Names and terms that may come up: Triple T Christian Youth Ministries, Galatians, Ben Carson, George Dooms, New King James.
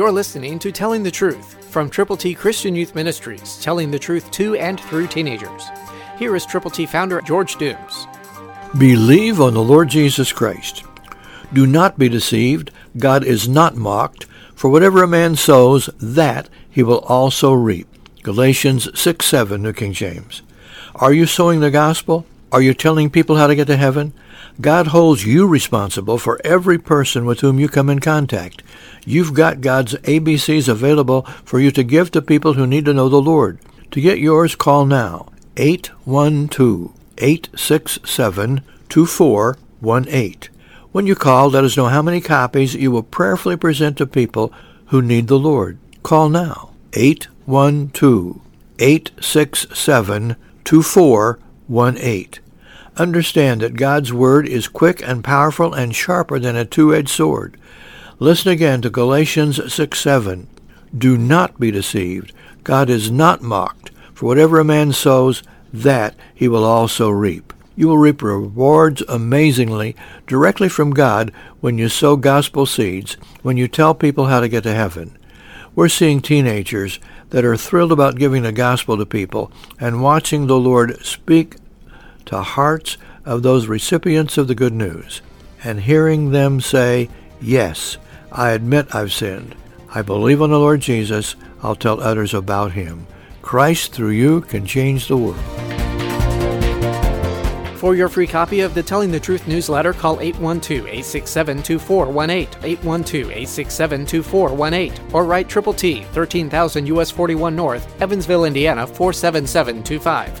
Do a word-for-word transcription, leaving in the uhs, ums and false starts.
You're listening to Telling the Truth from Triple T Christian Youth Ministries, telling the truth to and through teenagers. Here is Triple T founder George Dooms. Believe on the Lord Jesus Christ. Do not be deceived. God is not mocked. For whatever a man sows, that he will also reap. Galatians six seven, New King James. Are you sowing the gospel? Are you telling people how to get to heaven? God holds you responsible for every person with whom you come in contact. You've got God's A B Cs available for you to give to people who need to know the Lord. To get yours, call now, eight one two, eight six seven, two four one eight. When you call, let us know how many copies you will prayerfully present to people who need the Lord. Call now, eight one two, eight six seven, two four one eight. one eight. Understand that God's word is quick and powerful and sharper than a two-edged sword. Listen again to Galatians six seven. Do not be deceived. God is not mocked. For whatever a man sows, that he will also reap. You will reap rewards amazingly directly from God when you sow gospel seeds, when you tell people how to get to heaven. We're seeing teenagers that are thrilled about giving the gospel to people and watching the Lord speak to hearts of those recipients of the good news and hearing them say, yes, I admit I've sinned. I believe on the Lord Jesus. I'll tell others about him. Christ through you can change the world. For your free copy of the Telling the Truth newsletter, call eight one two, eight six seven, two four one eight, eight one two, eight six seven, two four one eight, or write Triple T, thirteen thousand U S forty-one North, Evansville, Indiana, four seven seven two five.